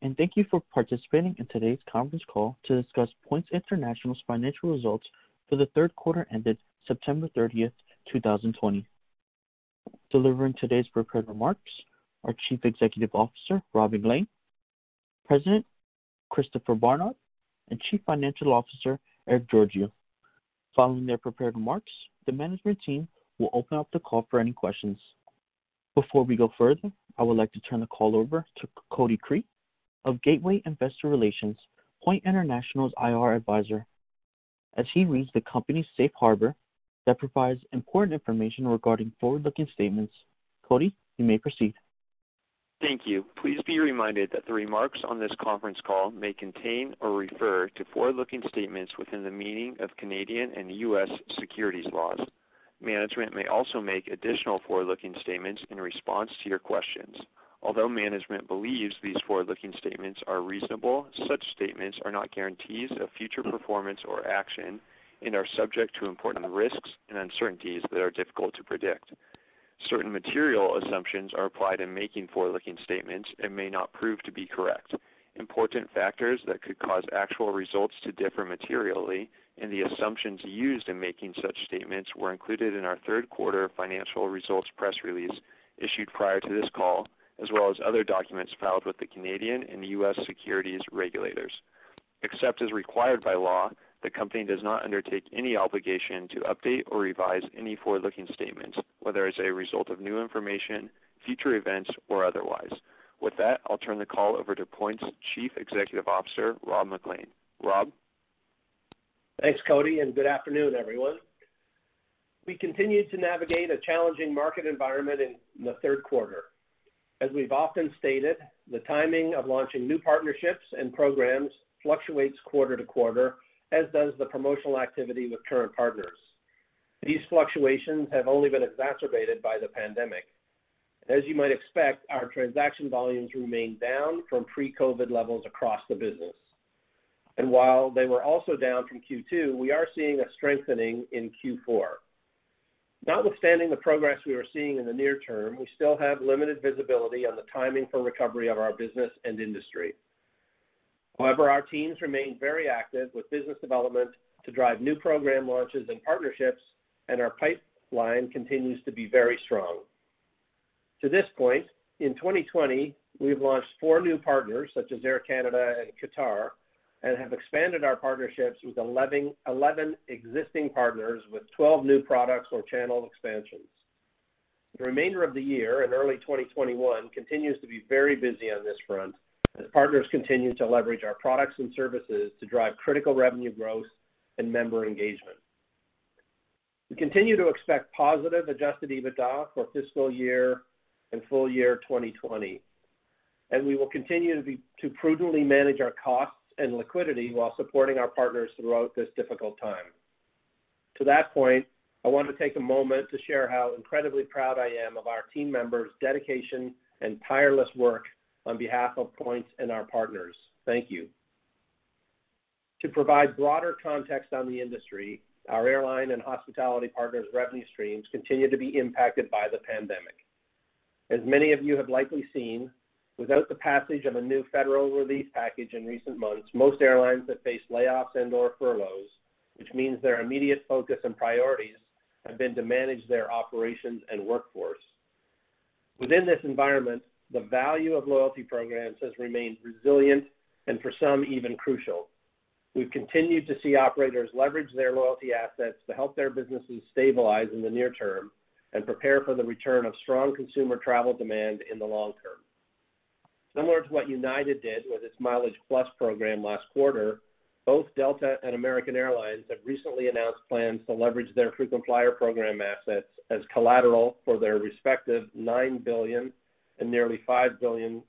and thank you for participating in today's conference call to discuss Points International's financial results for the third quarter ended September 30th, 2020. Delivering today's prepared remarks are Chief Executive Officer Robin Lane, President Christopher Barnard, and Chief Financial Officer Erick Georgio. Following their prepared remarks, the management team will open up the call for any questions. Before we go further, I would like to turn the call over to Cody Cree of Gateway Investor Relations, Point International's IR advisor, as he reads the company's safe harbor that provides important information regarding forward-looking statements. Cody, you may proceed. Thank you. Please be reminded that the remarks on this conference call may contain or refer to forward-looking statements within the meaning of Canadian and U.S. securities laws. Management may also make additional forward-looking statements in response to your questions. Although management believes these forward-looking statements are reasonable, such statements are not guarantees of future performance or action and are subject to important risks and uncertainties that are difficult to predict. Certain material assumptions are applied in making forward-looking statements and may not prove to be correct. Important factors that could cause actual results to differ materially and the assumptions used in making such statements were included in our third quarter financial results press release issued prior to this call, as well as other documents filed with the Canadian and U.S. securities regulators. Except as required by law, the company does not undertake any obligation to update or revise any forward-looking statements, whether as a result of new information, future events, or otherwise. With that, I'll turn the call over to Point's Chief Executive Officer, Rob MacLean. Rob? Thanks, Cody, and good afternoon, everyone. We continued to navigate a challenging market environment in the third quarter. As we've often stated, the timing of launching new partnerships and programs fluctuates quarter to quarter, as does the promotional activity with current partners. These fluctuations have only been exacerbated by the pandemic. As you might expect, our transaction volumes remain down from pre-COVID levels across the business. And while they were also down from Q2, we are seeing a strengthening in Q4. Notwithstanding the progress we are seeing in the near term, we still have limited visibility on the timing for recovery of our business and industry. However, our teams remain very active with business development to drive new program launches and partnerships, and our pipeline continues to be very strong. To this point, in 2020, we've launched 4 new partners, such as Air Canada and Qatar, and have expanded our partnerships with 11 existing partners with 12 new products or channel expansions. The remainder of the year and early 2021 continues to be very busy on this front as partners continue to leverage our products and services to drive critical revenue growth and member engagement. We continue to expect positive adjusted EBITDA for fiscal year and full year 2020, and we will continue to prudently manage our costs and liquidity while supporting our partners throughout this difficult time. To that point, I want to take a moment to share how incredibly proud I am of our team members' dedication and tireless work on behalf of Points and our partners. Thank you. To provide broader context on the industry, our airline and hospitality partners' revenue streams continue to be impacted by the pandemic. As many of you have likely seen, without the passage of a new federal relief package in recent months, most airlines have faced layoffs and/or furloughs, which means their immediate focus and priorities have been to manage their operations and workforce. Within this environment, the value of loyalty programs has remained resilient and for some even crucial. We've continued to see operators leverage their loyalty assets to help their businesses stabilize in the near term and prepare for the return of strong consumer travel demand in the long term. Similar to what United did with its MileagePlus program last quarter, both Delta and American Airlines have recently announced plans to leverage their frequent flyer program assets as collateral for their respective $9 billion and nearly $5 billion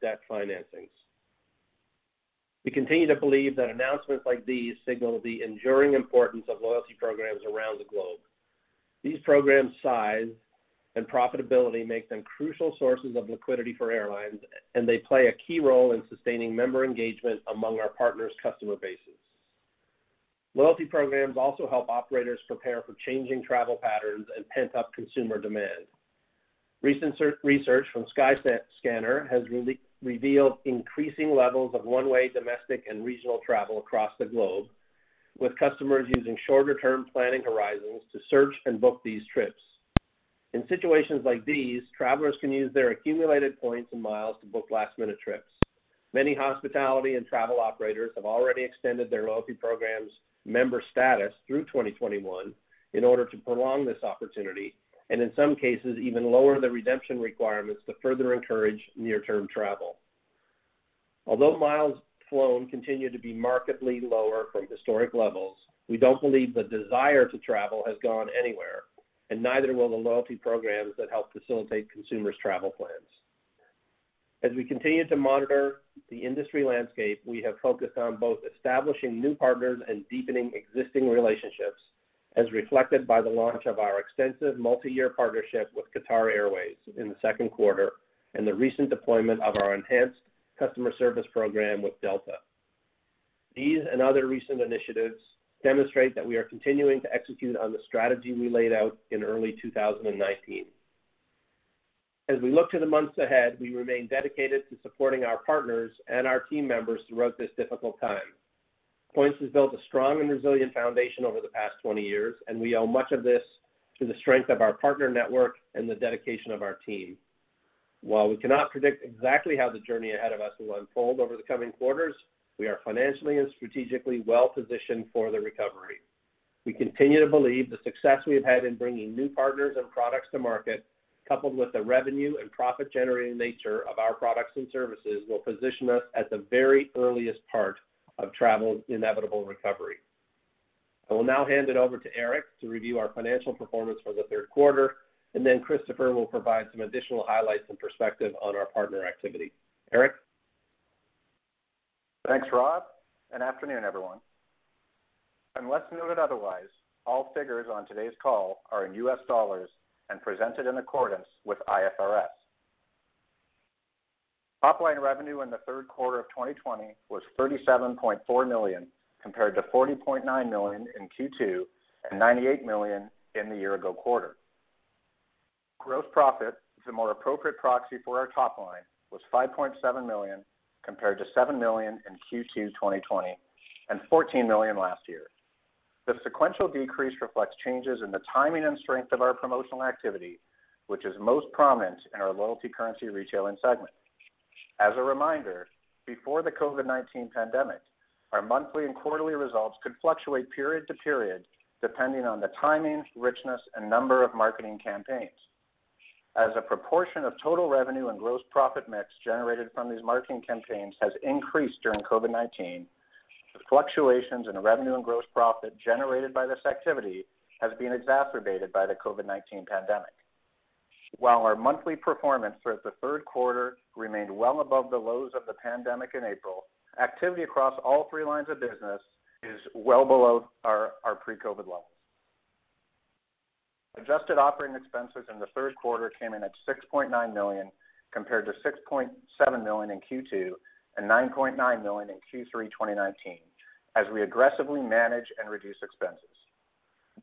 debt financings. We continue to believe that announcements like these signal the enduring importance of loyalty programs around the globe. These programs' size and profitability make them crucial sources of liquidity for airlines, and they play a key role in sustaining member engagement among our partners' customer bases. Loyalty programs also help operators prepare for changing travel patterns and pent-up consumer demand. Recent research from Skyscanner has revealed increasing levels of one-way domestic and regional travel across the globe, with customers using shorter-term planning horizons to search and book these trips. In situations like these, travelers can use their accumulated points and miles to book last-minute trips. Many hospitality and travel operators have already extended their loyalty programs member status through 2021 in order to prolong this opportunity, and in some cases even lower the redemption requirements to further encourage near-term travel. Although miles flown continue to be markedly lower from historic levels, we don't believe the desire to travel has gone anywhere, and neither will the loyalty programs that help facilitate consumers' travel plans. As we continue to monitor the industry landscape, we have focused on both establishing new partners and deepening existing relationships, as reflected by the launch of our extensive multi-year partnership with Qatar Airways in the second quarter and the recent deployment of our enhanced customer service program with Delta. These and other recent initiatives demonstrate that we are continuing to execute on the strategy we laid out in early 2019. As we look to the months ahead, we remain dedicated to supporting our partners and our team members throughout this difficult time. Points has built a strong and resilient foundation over the past 20 years, and we owe much of this to the strength of our partner network and the dedication of our team. While we cannot predict exactly how the journey ahead of us will unfold over the coming quarters, we are financially and strategically well-positioned for the recovery. We continue to believe the success we have had in bringing new partners and products to market, coupled with the revenue and profit-generating nature of our products and services, will position us at the very earliest part of travel's inevitable recovery. I will now hand it over to Erick to review our financial performance for the third quarter, and then Christopher will provide some additional highlights and perspective on our partner activity. Erick? Thanks, Rob, and afternoon, everyone. Unless noted otherwise, all figures on today's call are in U.S. dollars and presented in accordance with IFRS. Top-line revenue in the third quarter of 2020 was $37.4 million compared to $40.9 million in Q2 and $98 million in the year-ago quarter. Gross profit, the more appropriate proxy for our top line, was $5.7 million compared to $7 million in Q2 2020 and $14 million last year. The sequential decrease reflects changes in the timing and strength of our promotional activity, which is most prominent in our loyalty currency retailing segment. As a reminder, before the COVID-19 pandemic, our monthly and quarterly results could fluctuate period to period depending on the timing, richness, and number of marketing campaigns. As a proportion of total revenue and gross profit mix generated from these marketing campaigns has increased during COVID-19, the fluctuations in revenue and gross profit generated by this activity has been exacerbated by the COVID-19 pandemic. While our monthly performance throughout the third quarter remained well above the lows of the pandemic in April, activity across all three lines of business is well below our pre-COVID levels. Adjusted operating expenses in the third quarter came in at $6.9 million compared to $6.7 million in Q2 and $9.9 million in Q3 2019 as we aggressively manage and reduce expenses.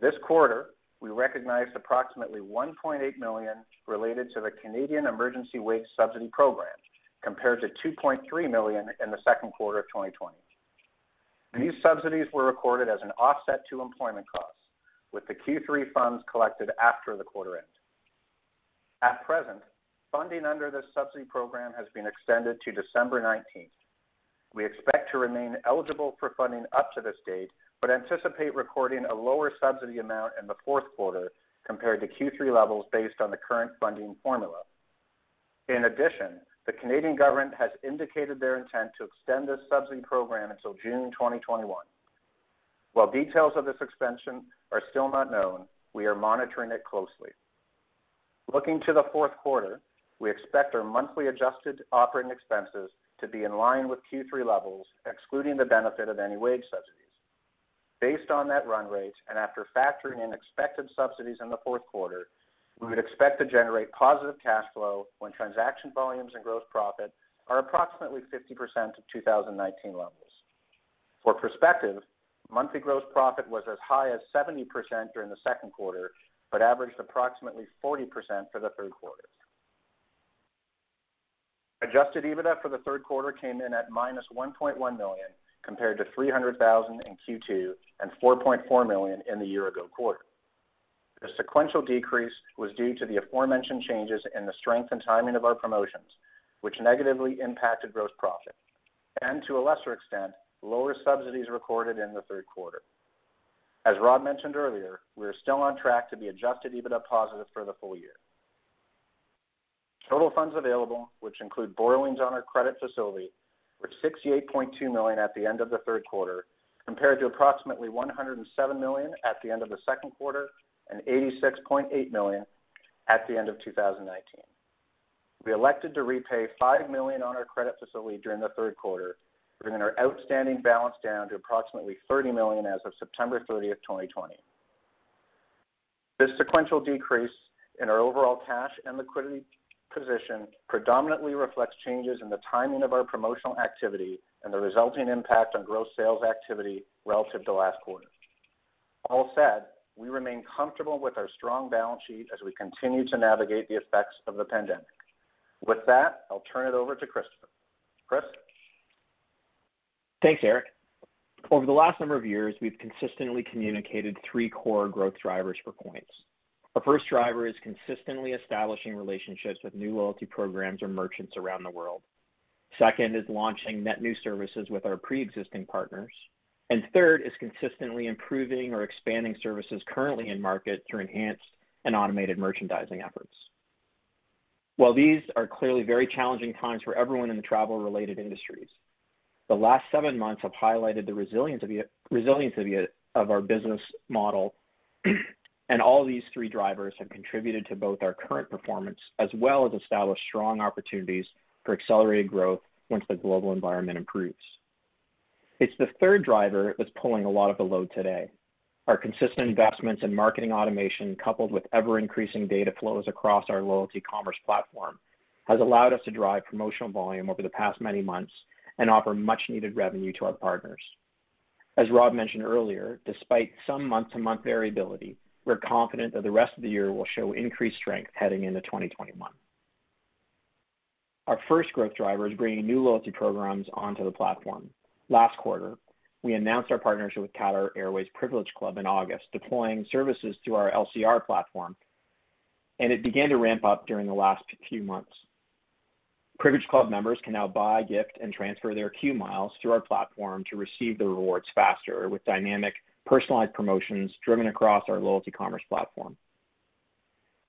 This quarter, we recognized approximately $1.8 million related to the Canadian Emergency Wage Subsidy Program, compared to $2.3 million in the second quarter of 2020. These subsidies were recorded as an offset to employment costs, with the Q3 funds collected after the quarter end. At present, funding under this subsidy program has been extended to December 19th. We expect to remain eligible for funding up to this date, but anticipate recording a lower subsidy amount in the fourth quarter compared to Q3 levels based on the current funding formula. In addition, the Canadian government has indicated their intent to extend this subsidy program until June 2021. While details of this extension are still not known, we are monitoring it closely. Looking to the fourth quarter, we expect our monthly adjusted operating expenses to be in line with Q3 levels, excluding the benefit of any wage subsidies. Based on that run rate, and after factoring in expected subsidies in the fourth quarter, we would expect to generate positive cash flow when transaction volumes and gross profit are approximately 50% of 2019 levels. For perspective, monthly gross profit was as high as 70% during the second quarter, but averaged approximately 40% for the third quarter. Adjusted EBITDA for the third quarter came in at minus $1.1 million compared to $300,000 in Q2 and $4.4 million in the year-ago quarter. The sequential decrease was due to the aforementioned changes in the strength and timing of our promotions, which negatively impacted gross profit, and to a lesser extent, lower subsidies recorded in the third quarter. As Rob mentioned earlier, we are still on track to be adjusted EBITDA positive for the full year. Total funds available, which include borrowings on our credit facility, were $68.2 million at the end of the third quarter, compared to approximately $107 million at the end of the second quarter and $86.8 million at the end of 2019. We elected to repay $5 million on our credit facility during the third quarter, bringing our outstanding balance down to approximately $30 million as of September 30th, 2020. This sequential decrease in our overall cash and liquidity position predominantly reflects changes in the timing of our promotional activity and the resulting impact on gross sales activity relative to last quarter. All said, we remain comfortable with our strong balance sheet as we continue to navigate the effects of the pandemic. With that, I'll turn it over to Christopher. Chris? Thanks, Eric. Over the last number of years, we've consistently communicated three core growth drivers for Points. Our first driver is consistently establishing relationships with new loyalty programs or merchants around the world. Second is launching net new services with our pre-existing partners. And third is consistently improving or expanding services currently in market through enhanced and automated merchandising efforts. While these are clearly very challenging times for everyone in the travel-related industries, the last 7 months have highlighted the resilience of our business model, and all these three drivers have contributed to both our current performance as well as established strong opportunities for accelerated growth once the global environment improves. It's the third driver that's pulling a lot of the load today. Our consistent investments in marketing automation, coupled with ever-increasing data flows across our loyalty commerce platform, has allowed us to drive promotional volume over the past many months and offer much-needed revenue to our partners. As Rob mentioned earlier, despite some month-to-month variability, we're confident that the rest of the year will show increased strength heading into 2021. Our first growth driver is bringing new loyalty programs onto the platform. Last quarter, we announced our partnership with Qatar Airways Privilege Club in August, deploying services through our LCR platform, and it began to ramp up during the last few months. Privilege Club members can now buy, gift, and transfer their Q miles through our platform to receive the rewards faster with dynamic, personalized promotions driven across our loyalty commerce platform.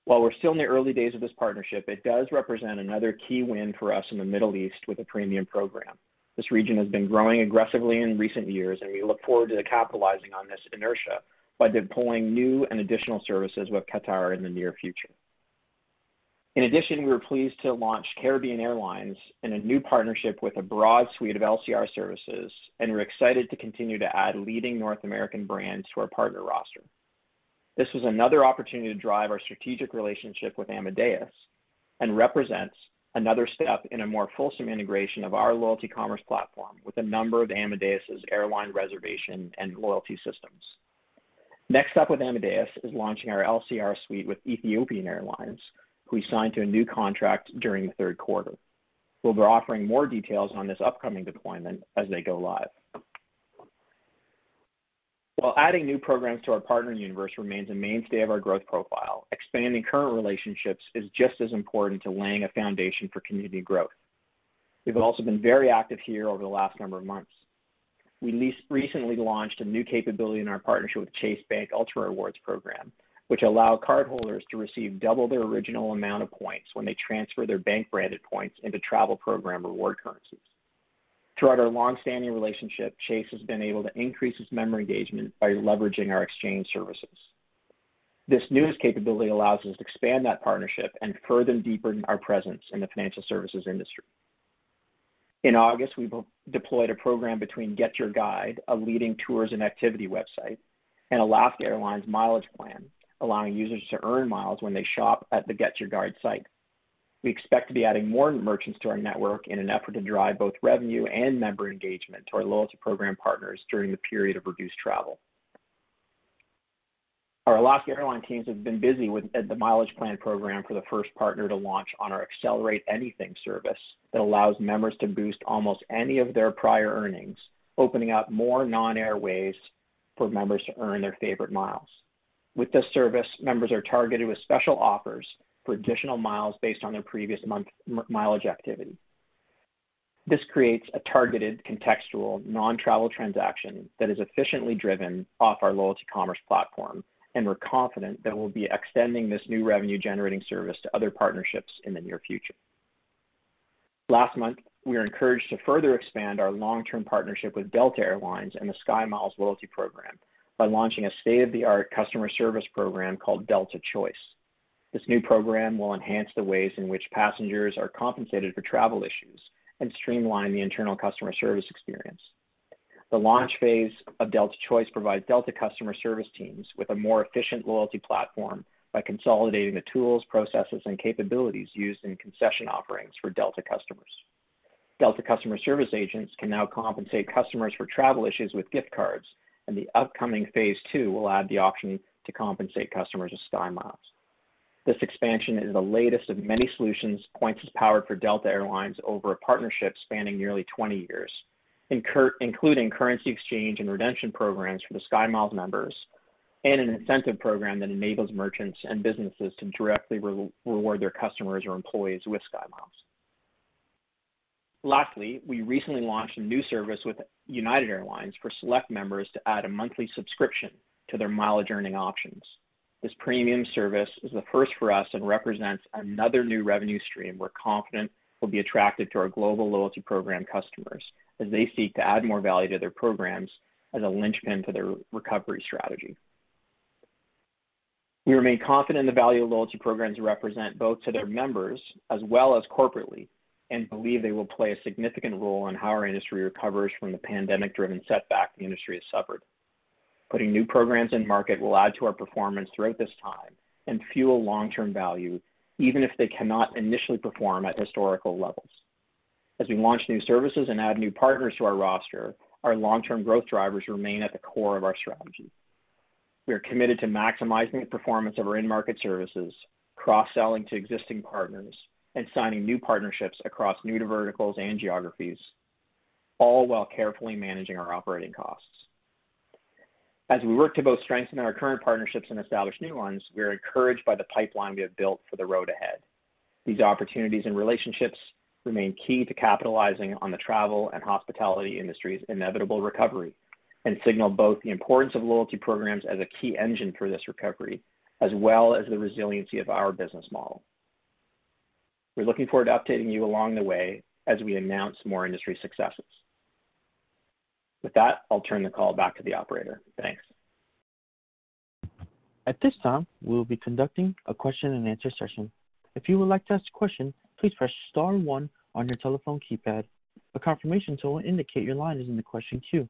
While we're still in the early days of this partnership, it does represent another key win for us in the Middle East with a premium program. This region has been growing aggressively in recent years, and we look forward to capitalizing on this inertia by deploying new and additional services with Qatar in the near future. In addition, we were pleased to launch Caribbean Airlines in a new partnership with a broad suite of LCR services, and we're excited to continue to add leading North American brands to our partner roster. This was another opportunity to drive our strategic relationship with Amadeus and represents another step in a more fulsome integration of our loyalty commerce platform with a number of Amadeus's airline reservation and loyalty systems. Next up with Amadeus is launching our LCR suite with Ethiopian Airlines, who we signed to a new contract during the third quarter. We'll be offering more details on this upcoming deployment as they go live. While adding new programs to our partner universe remains a mainstay of our growth profile, expanding current relationships is just as important to laying a foundation for community growth. We've also been very active here over the last number of months. We recently launched a new capability in our partnership with Chase Bank Ultra Rewards Program, which allow cardholders to receive double their original amount of points when they transfer their bank-branded points into travel program reward currencies. Throughout our long-standing relationship, Chase has been able to increase its member engagement by leveraging our exchange services. This newest capability allows us to expand that partnership and further deepen our presence in the financial services industry. In August, we deployed a program between Get Your Guide, a leading tours and activity website, and Alaska Airlines MileagePlus, allowing users to earn miles when they shop at the Get Your Guide site. We expect to be adding more merchants to our network in an effort to drive both revenue and member engagement to our loyalty program partners during the period of reduced travel. Our Alaska Airlines teams have been busy with the MileagePlus program for the first partner to launch on our Accelerate Anything service that allows members to boost almost any of their prior earnings, opening up more non-air ways for members to earn their favorite miles. With this service, members are targeted with special offers for additional miles based on their previous month mileage activity. This creates a targeted, contextual, non-travel transaction that is efficiently driven off our loyalty commerce platform, and we're confident that we'll be extending this new revenue-generating service to other partnerships in the near future. Last month, we were encouraged to further expand our long-term partnership with Delta Airlines and the SkyMiles loyalty program by launching a state-of-the-art customer service program called Delta Choice. This new program will enhance the ways in which passengers are compensated for travel issues and streamline the internal customer service experience. The launch phase of Delta Choice provides Delta customer service teams with a more efficient loyalty platform by consolidating the tools, processes, and capabilities used in concession offerings for Delta customers. Delta customer service agents can now compensate customers for travel issues with gift cards, and the upcoming phase two will add the option to compensate customers with SkyMiles. This expansion is the latest of many solutions Points has powered for Delta Airlines over a partnership spanning nearly 20 years, including currency exchange and redemption programs for the SkyMiles members, and an incentive program that enables merchants and businesses to directly reward their customers or employees with SkyMiles. Lastly, we recently launched a new service with United Airlines for select members to add a monthly subscription to their mileage earning options. This premium service is the first for us and represents another new revenue stream we're confident will be attractive to our global loyalty program customers as they seek to add more value to their programs as a linchpin to their recovery strategy. We remain confident in the value loyalty programs represent both to their members as well as corporately, and believe they will play a significant role in how our industry recovers from the pandemic-driven setback the industry has suffered. Putting new programs in market will add to our performance throughout this time and fuel long-term value, even if they cannot initially perform at historical levels. As we launch new services and add new partners to our roster, our long-term growth drivers remain at the core of our strategy. We are committed to maximizing the performance of our in-market services, cross-selling to existing partners, and signing new partnerships across new verticals and geographies, all while carefully managing our operating costs. As we work to both strengthen our current partnerships and establish new ones, we are encouraged by the pipeline we have built for the road ahead. These opportunities and relationships remain key to capitalizing on the travel and hospitality industry's inevitable recovery, and signal both the importance of loyalty programs as a key engine for this recovery, as well as the resiliency of our business model. We're looking forward to updating you along the way as we announce more industry successes. With that, I'll turn the call back to the operator. Thanks. At this time, we'll be conducting a question and answer session. If you would like to ask a question, please press star one on your telephone keypad. A confirmation tone will indicate your line is in the question queue.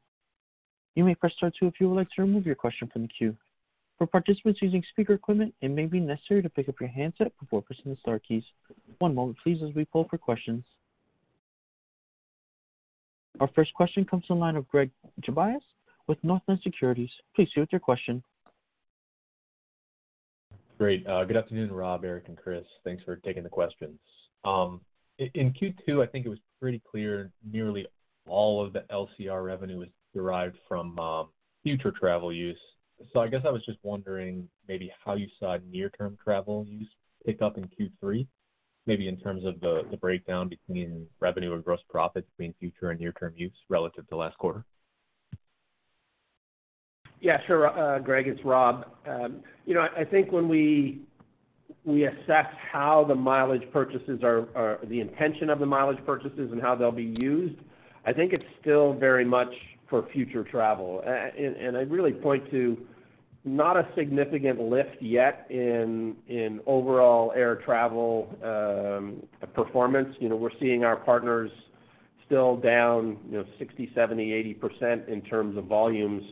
You may press star two if you would like to remove your question from the queue. For participants using speaker equipment, it may be necessary to pick up your handset before pressing the star keys. One moment, please, as we poll for questions. Our first question comes to the line of Greg Jabias with Northland Securities. Please see with your question. Great. Good afternoon, Rob, Eric, and Chris. Thanks for taking the questions. In Q2, I think it was pretty clear nearly all of the LCR revenue was derived from future travel use. So I guess I was just wondering maybe how you saw near-term travel use pick up in Q3. Maybe in terms of the breakdown between revenue and gross profit between future and near-term use relative to last quarter? Yeah, sure, Greg, it's Rob. I think when we assess how the mileage purchases are the intention of the mileage purchases and how they'll be used, I think it's still very much for future travel. And I really point to not a significant lift yet in overall air travel performance. You know, we're seeing our partners still down, 60, 70, 80% in terms of volumes,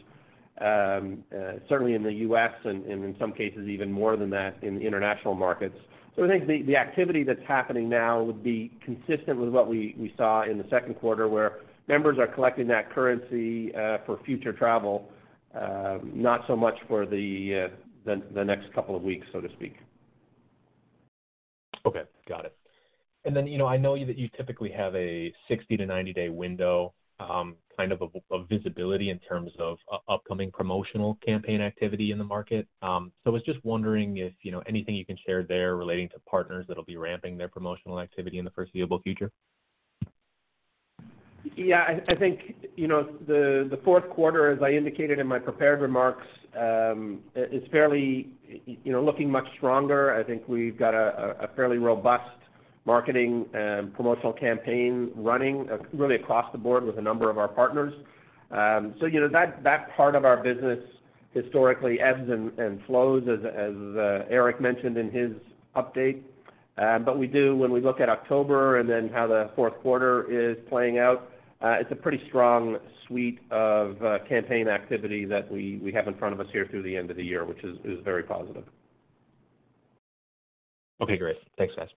certainly in the U.S. and in some cases even more than that in the international markets. So I think the activity that's happening now would be consistent with what we saw in the second quarter, where members are collecting that currency for future travel, not so much for the next couple of weeks, so to speak. Okay, got it. And then, I know that you typically have a 60 to 90 day window, kind of of visibility in terms of upcoming promotional campaign activity in the market. So I was just wondering if, anything you can share there relating to partners that'll be ramping their promotional activity in the foreseeable future. Yeah, I think, the fourth quarter, as I indicated in my prepared remarks, is fairly, looking much stronger. I think we've got a fairly robust marketing and promotional campaign running really across the board with a number of our partners. So, that part of our business historically ebbs and flows, as Eric mentioned in his update. But we do, when we look at October and then how the fourth quarter is playing out, it's a pretty strong suite of campaign activity that we have in front of us here through the end of the year, which is very positive. Okay, great. Thanks, guys.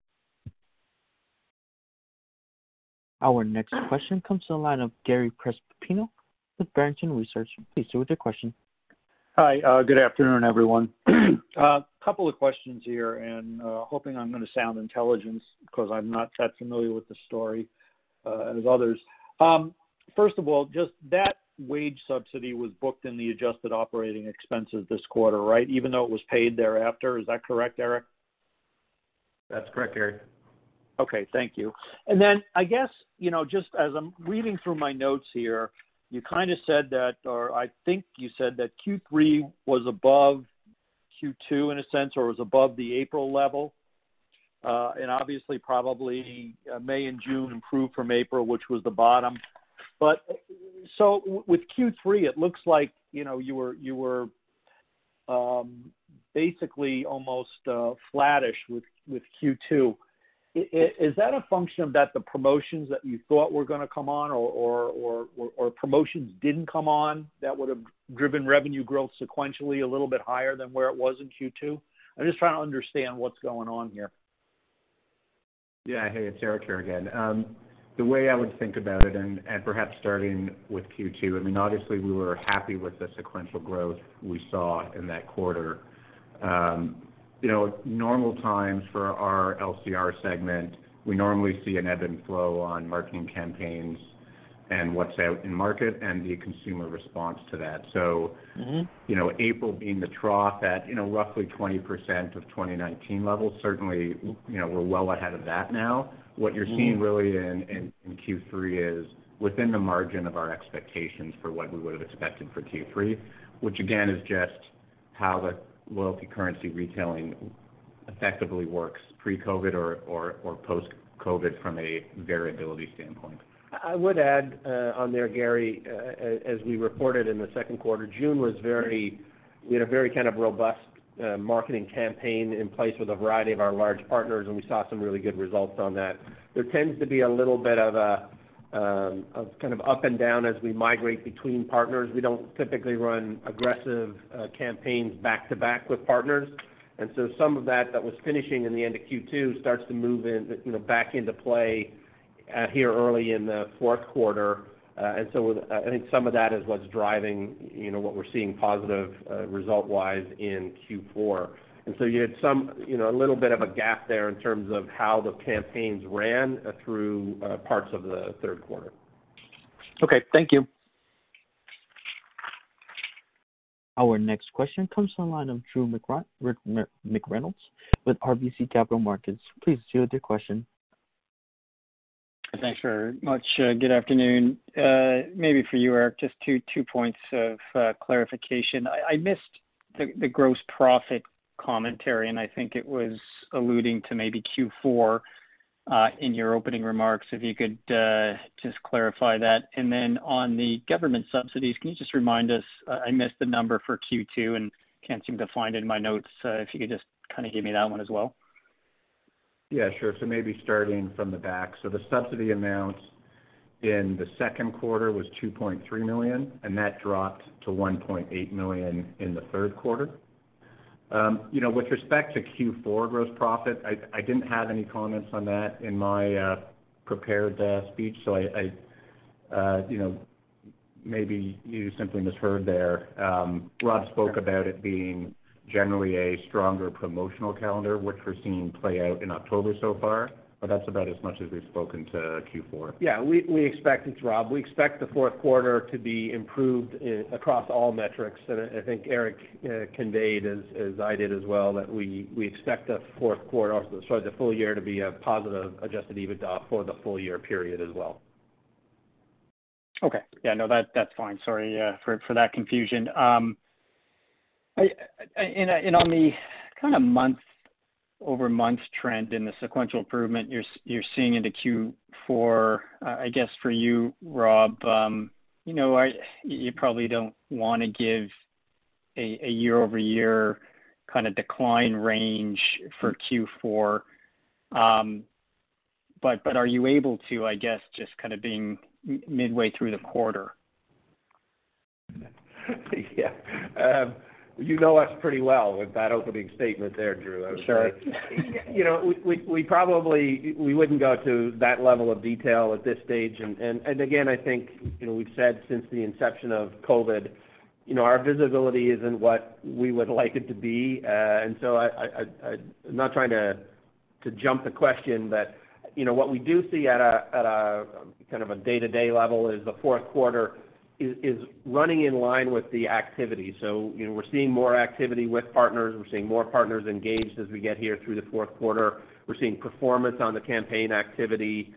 Our next question comes to the line of Gary Crespino with Barrington Research. Please do with your question. Hi, good afternoon, everyone. Couple of questions here, and hoping I'm going to sound intelligent because I'm not that familiar with the story as others. First of all, just that wage subsidy was booked in the adjusted operating expenses this quarter, right? Even though it was paid thereafter. Is that correct, Eric? That's correct, Eric. Okay, thank you. And then I guess, just as I'm reading through my notes here, you kind of said that, or I think you said that Q3 was above Q2 in a sense, or was above the April level. And obviously probably May and June improved from April, which was the bottom. But so with Q3, it looks like, you were basically almost flattish with Q2. Is that a function of that the promotions that you thought were going to come on or promotions didn't come on that would have driven revenue growth sequentially a little bit higher than where it was in Q2? I'm just trying to understand what's going on here. Yeah, hey, it's Eric here again. The way I would think about it, and perhaps starting with Q2, I mean, obviously we were happy with the sequential growth we saw in that quarter. Normal times for our LCR segment, we normally see an ebb and flow on marketing campaigns and what's out in market and the consumer response to that. So, April being the trough at, roughly 20% of 2019 levels, certainly, we're well ahead of that now. What you're seeing really in Q3 is within the margin of our expectations for what we would have expected for Q3, which again is just how the loyalty currency retailing effectively works pre-COVID or post-COVID from a variability standpoint. I would add on there, Gary, as we reported in the second quarter, June was we had a very kind of robust marketing campaign in place with a variety of our large partners, and we saw some really good results on that. There tends to be a little bit of a kind of up and down as we migrate between partners. We don't typically run aggressive campaigns back-to-back with partners. And so some of that was finishing in the end of Q2 starts to move in, back into play here early in the fourth quarter. And so I think some of that is what's driving, what we're seeing positive result-wise in Q4. And so you had some, a little bit of a gap there in terms of how the campaigns ran through parts of the third quarter. Okay, thank you. Our next question comes from the line of Drew McReynolds with RBC Capital Markets. Please deal with your question. Thanks very much. Good afternoon. Maybe for you, Eric, just two points of clarification. I missed the gross profit commentary, and I think it was alluding to maybe Q4 in your opening remarks, if you could just clarify that. And then on the government subsidies, can you just remind us, I missed the number for Q2, and can't seem to find in my notes. If you could just kind of give me that one as well. Yeah, sure. So maybe starting from the back. So the subsidy amount in the second quarter was $2.3 million, and that dropped to $1.8 million in the third quarter. You know, with respect to Q4 gross profit, I didn't have any comments on that in my prepared speech, so I you know, maybe you simply misheard there. Rob spoke about it being generally a stronger promotional calendar, which we're seeing play out in October so far, but that's about as much as we've spoken to Q4. Yeah, we expect, it's Rob, we expect the fourth quarter to be improved across all metrics, and I think Eric conveyed, as I did as well, that we expect the fourth quarter, or sorry, the full year to be a positive adjusted EBITDA for the full year period as well. Okay, yeah, no, that's fine. Sorry for that confusion. And on the kind of month-over-month trend in the sequential improvement you're seeing into Q4, I guess for you, Rob, you know, you probably don't want to give a year-over-year kind of decline range for Q4, but are you able to, I guess, just kind of being midway through the quarter? Yeah. You know us pretty well with that opening statement there, Drew. I would sure say. You know, we probably, we wouldn't go to that level of detail at this stage. And again, I think, you know, we've said since the inception of COVID, you know, our visibility isn't what we would like it to be. And so I'm not trying to jump the question, but, you know, what we do see at a kind of a day-to-day level is the fourth quarter is running in line with the activity. So, you know, we're seeing more activity with partners. We're seeing more partners engaged as we get here through the fourth quarter. We're seeing performance on the campaign activity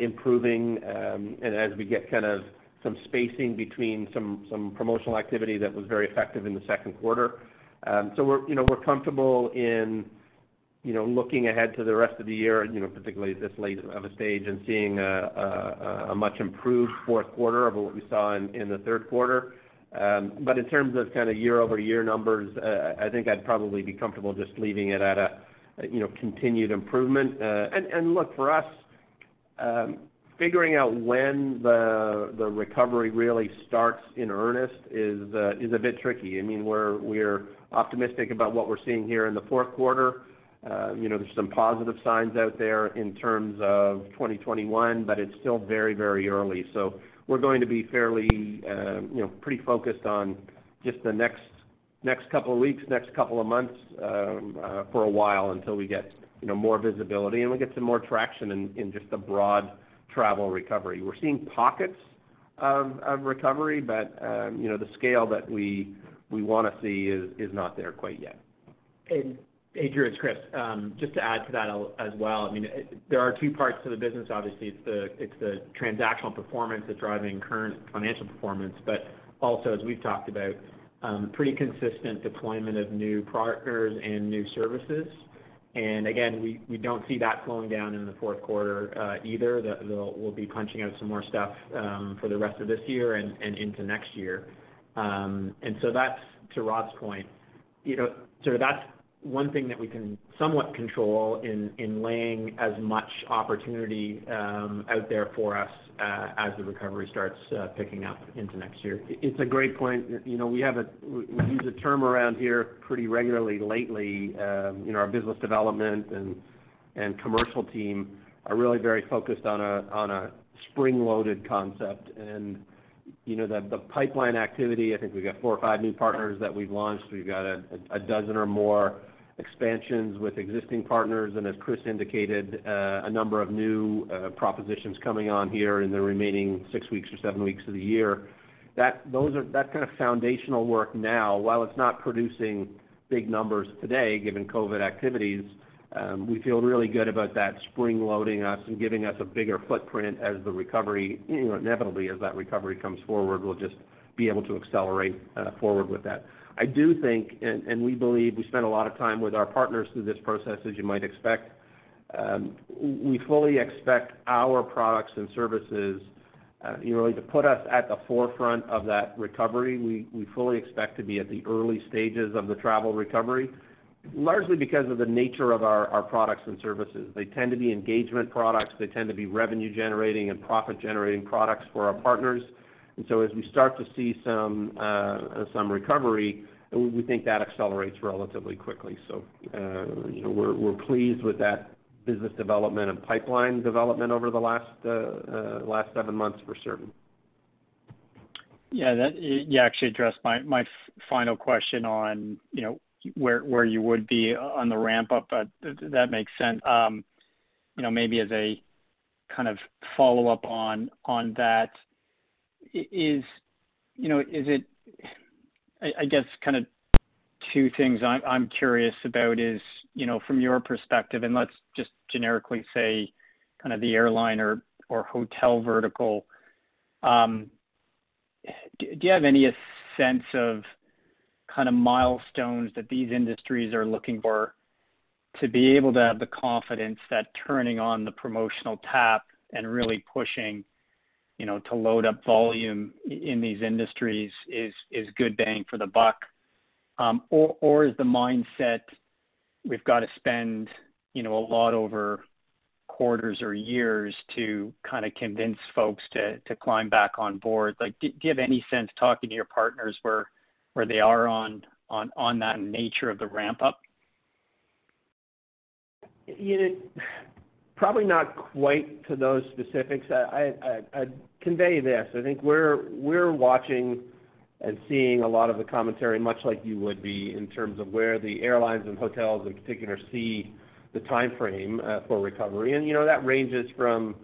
improving, and as we get kind of some spacing between some promotional activity that was very effective in the second quarter. So we're comfortable in, you know, looking ahead to the rest of the year, you know, particularly at this late of a stage, and seeing a much improved fourth quarter of what we saw in the third quarter. But in terms of kind of year-over-year numbers, I think I'd probably be comfortable just leaving it at a you know, continued improvement. And look, for us, figuring out when the recovery really starts in earnest is a bit tricky. I mean, we're optimistic about what we're seeing here in the fourth quarter. You know, there's some positive signs out there in terms of 2021, but it's still very, very early. So we're going to be fairly, you know, pretty focused on just the next couple of weeks, next couple of months for a while until we get, you know, more visibility and we get some more traction in just the broad travel recovery. We're seeing pockets of recovery, but, you know, the scale that we want to see is not there quite yet. Hey, Drew, it's Chris. Just to add to that as well, I mean, there are two parts to the business, obviously. It's the transactional performance that's driving current financial performance, but also, as we've talked about, pretty consistent deployment of new partners and new services. And again, we don't see that slowing down in the fourth quarter either. We'll be punching out some more stuff for the rest of this year and into next year. And so that's, to Rob's point, you know, sort of that's one thing that we can somewhat control in laying as much opportunity out there for us as the recovery starts picking up into next year. It's a great point. You know, we use a term around here pretty regularly lately. You know, our business development and commercial team are really very focused on a spring-loaded concept. And you know, the pipeline activity, I think we've got 4 or 5 new partners that we've launched. We've got a dozen or more expansions with existing partners, and as Chris indicated, a number of new propositions coming on here in the remaining 6 weeks or 7 weeks of the year. That kind of foundational work now, while it's not producing big numbers today, given COVID activities, we feel really good about that spring loading us and giving us a bigger footprint as the recovery, you know, inevitably as that recovery comes forward, we'll just be able to accelerate forward with that. I do think, and we believe, we spent a lot of time with our partners through this process, as you might expect. We fully expect our products and services really to put us at the forefront of that recovery. We fully expect to be at the early stages of the travel recovery, largely because of the nature of our products and services. They tend to be engagement products. They tend to be revenue-generating and profit-generating products for our partners. And so as we start to see some recovery, we think that accelerates relatively quickly. So we're pleased with that business development and pipeline development over the last 7 months for certain. Yeah, that you actually addressed my final question on where you would be on the ramp up. But that makes sense. Maybe as a kind of follow up on that is it? I guess kind of two things I'm curious about is, from your perspective, and let's just generically say kind of the airline or hotel vertical, do you have any sense of kind of milestones that these industries are looking for to be able to have the confidence that turning on the promotional tap and really pushing to load up volume in these industries is good bang for the buck? Or is the mindset we've got to spend, a lot over quarters or years to kind of convince folks to climb back on board? Like, do you have any sense talking to your partners where they are on that nature of the ramp up? Probably not quite to those specifics. I'd convey this. I think we're watching and seeing a lot of the commentary, much like you would be, in terms of where the airlines and hotels in particular see the time frame for recovery. And, that ranges from,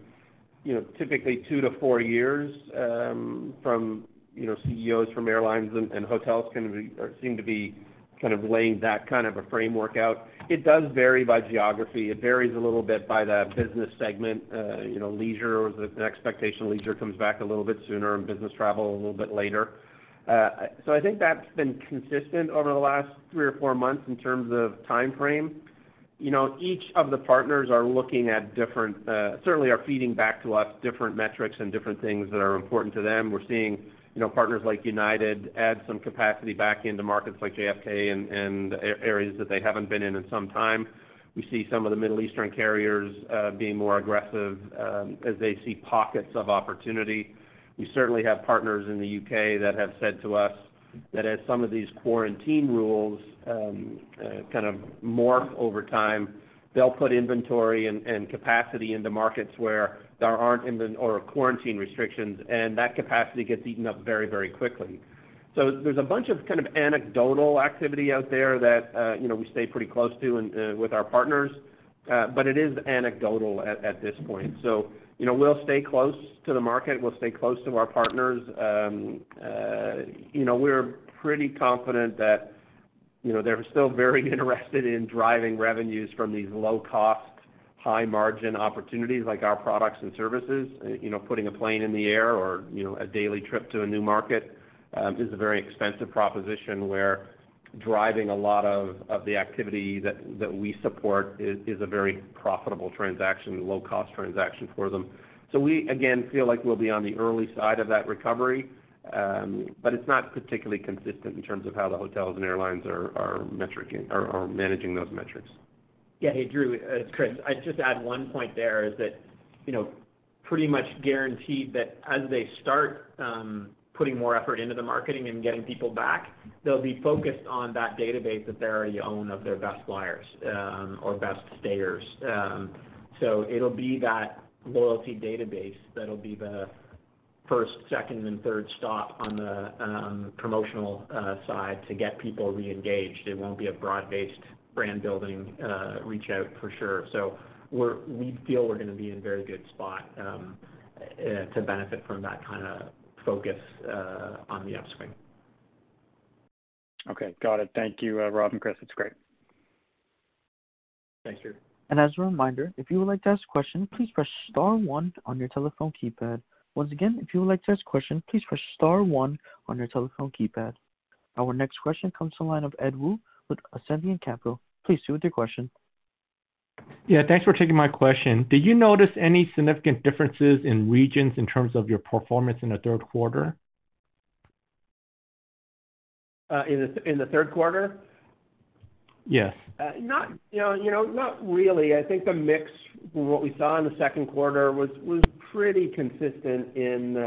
typically 2 to 4 years from, CEOs from airlines and hotels seem to be kind of laying that kind of a framework out. It does vary by geography. It varies a little bit by the business segment. Leisure, or the expectation leisure comes back a little bit sooner and business travel a little bit later. So I think that's been consistent over the last 3 or 4 months in terms of time frame. Each of the partners are looking at different, certainly are feeding back to us different metrics and different things that are important to them. We're seeing partners like United add some capacity back into markets like JFK and areas that they haven't been in some time. We see some of the Middle Eastern carriers being more aggressive as they see pockets of opportunity. We certainly have partners in the UK that have said to us that as some of these quarantine rules kind of morph over time, they'll put inventory and capacity into markets where there aren't or quarantine restrictions, and that capacity gets eaten up very, very quickly. So there's a bunch of kind of anecdotal activity out there that we stay pretty close to with our partners, but it is anecdotal at this point. So we'll stay close to the market. We'll stay close to our partners. We're pretty confident that they're still very interested in driving revenues from these low-cost, high-margin opportunities like our products and services. Putting a plane in the air or a daily trip to a new market is a very expensive proposition where driving a lot of the activity that we support is a very profitable transaction, low-cost transaction for them. So we, again, feel like we'll be on the early side of that recovery, but it's not particularly consistent in terms of how the hotels and airlines are managing those metrics. Yeah, hey, Drew, it's Chris. I'd just add one point there is that, pretty much guaranteed that as they start putting more effort into the marketing and getting people back, they'll be focused on that database that they already own of their best flyers or best stayers. So it'll be that loyalty database that'll be the first, second, and third stop on the promotional side to get people re-engaged. It won't be a broad-based brand building reach out for sure. So we feel we're going to be in a very good spot to benefit from that kind of focus on the upswing. Okay, got it. Thank you, Rob and Chris. It's great. Thanks, Drew. And as a reminder, if you would like to ask a question, please press star one on your telephone keypad. Once again, if you would like to ask a question, please press star one on your telephone keypad. Our next question comes to the line of Ed Wu with Ascendian Capital. Please proceed with your question. Yeah, thanks for taking my question. Did you notice any significant differences in regions in terms of your performance in the third quarter? In the third quarter? Yes. Not really. I think the mix from what we saw in the second quarter was pretty consistent in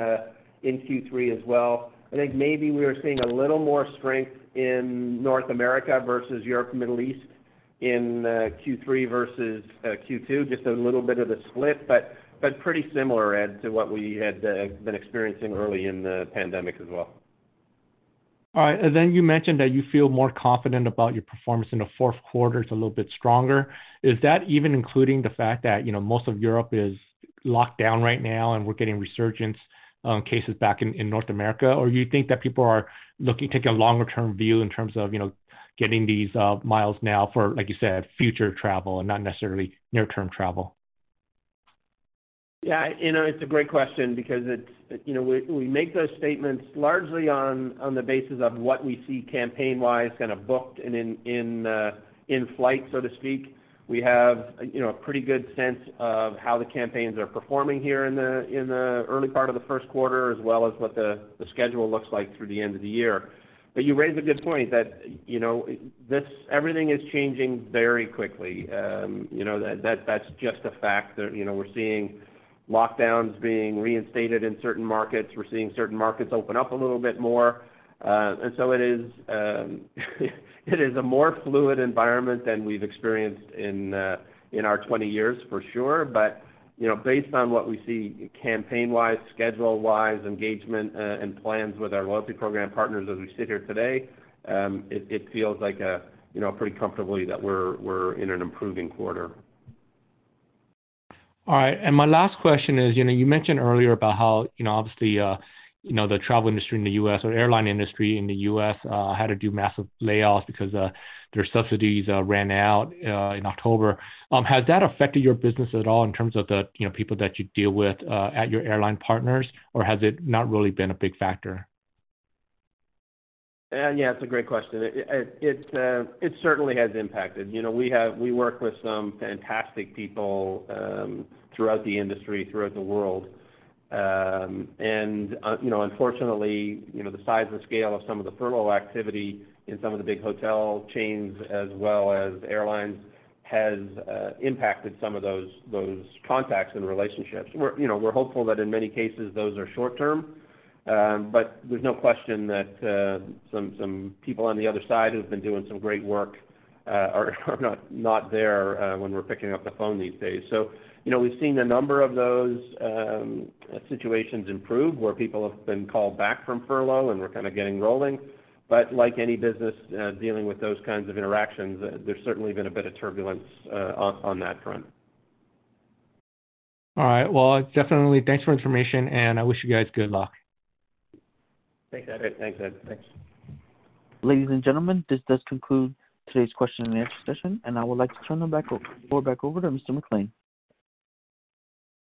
Q3 as well. I think maybe we were seeing a little more strength in North America versus Europe and Middle East in Q3 versus Q2, just a little bit of the split, but pretty similar, Ed, to what we had been experiencing early in the pandemic as well. All right, and then you mentioned that you feel more confident about your performance in the fourth quarter. It's a little bit stronger. Is that even including the fact that, you know, most of Europe is locked down right now and we're getting resurgence cases back in North America? Or you think that people are taking a longer-term view in terms of, you know, getting these miles now for, like you said, future travel and not necessarily near-term travel? Yeah, you know, it's a great question because it's, you know, we make those statements largely on the basis of what we see campaign-wise, kind of booked and in flight, so to speak. We have, you know, a pretty good sense of how the campaigns are performing here in the early part of the first quarter, as well as what the schedule looks like through the end of the year. But you raise a good point that, you know, everything is changing very quickly. You know, that's just a fact that, you know, we're seeing lockdowns being reinstated in certain markets. We're seeing certain markets open up a little bit more. And so it is it is a more fluid environment than we've experienced in our 20 years for sure. But, you know, based on what we see campaign-wise, schedule-wise, engagement, and plans with our loyalty program partners as we sit here today, it feels like, pretty comfortably that we're in an improving quarter. All right, and my last question is, you know, you mentioned earlier about how, you know, obviously, you know, the travel industry in the U.S. or airline industry in the U.S. Had to do massive layoffs because their subsidies ran out in October. Has that affected your business at all in terms of the, you know, people that you deal with at your airline partners, or has it not really been a big factor? Yeah, it's a great question. It certainly has impacted. You know, we work with some fantastic people throughout the industry, throughout the world, and you know, unfortunately, you know, the size and scale of some of the furlough activity in some of the big hotel chains as well as airlines has impacted some of those contacts and relationships. We're hopeful that in many cases those are short term. But there's no question that some people on the other side who've been doing some great work are not there when we're picking up the phone these days. So, you know, we've seen a number of those situations improve where people have been called back from furlough and we're kind of getting rolling. But like any business dealing with those kinds of interactions, there's certainly been a bit of turbulence on that front. All right. Well, definitely thanks for information, and I wish you guys good luck. Thanks, Ed. Thanks. Ladies and gentlemen, this does conclude today's question and answer session, and I would like to turn the floor back over to Mr. MacLean.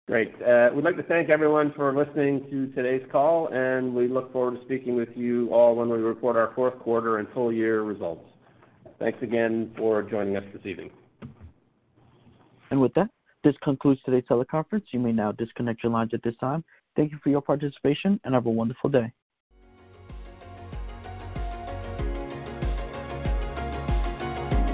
Great. We'd like to thank everyone for listening to today's call, and we look forward to speaking with you all when we report our fourth quarter and full year results. Thanks again for joining us this evening. And with that, this concludes today's teleconference. You may now disconnect your lines at this time. Thank you for your participation, and have a wonderful day.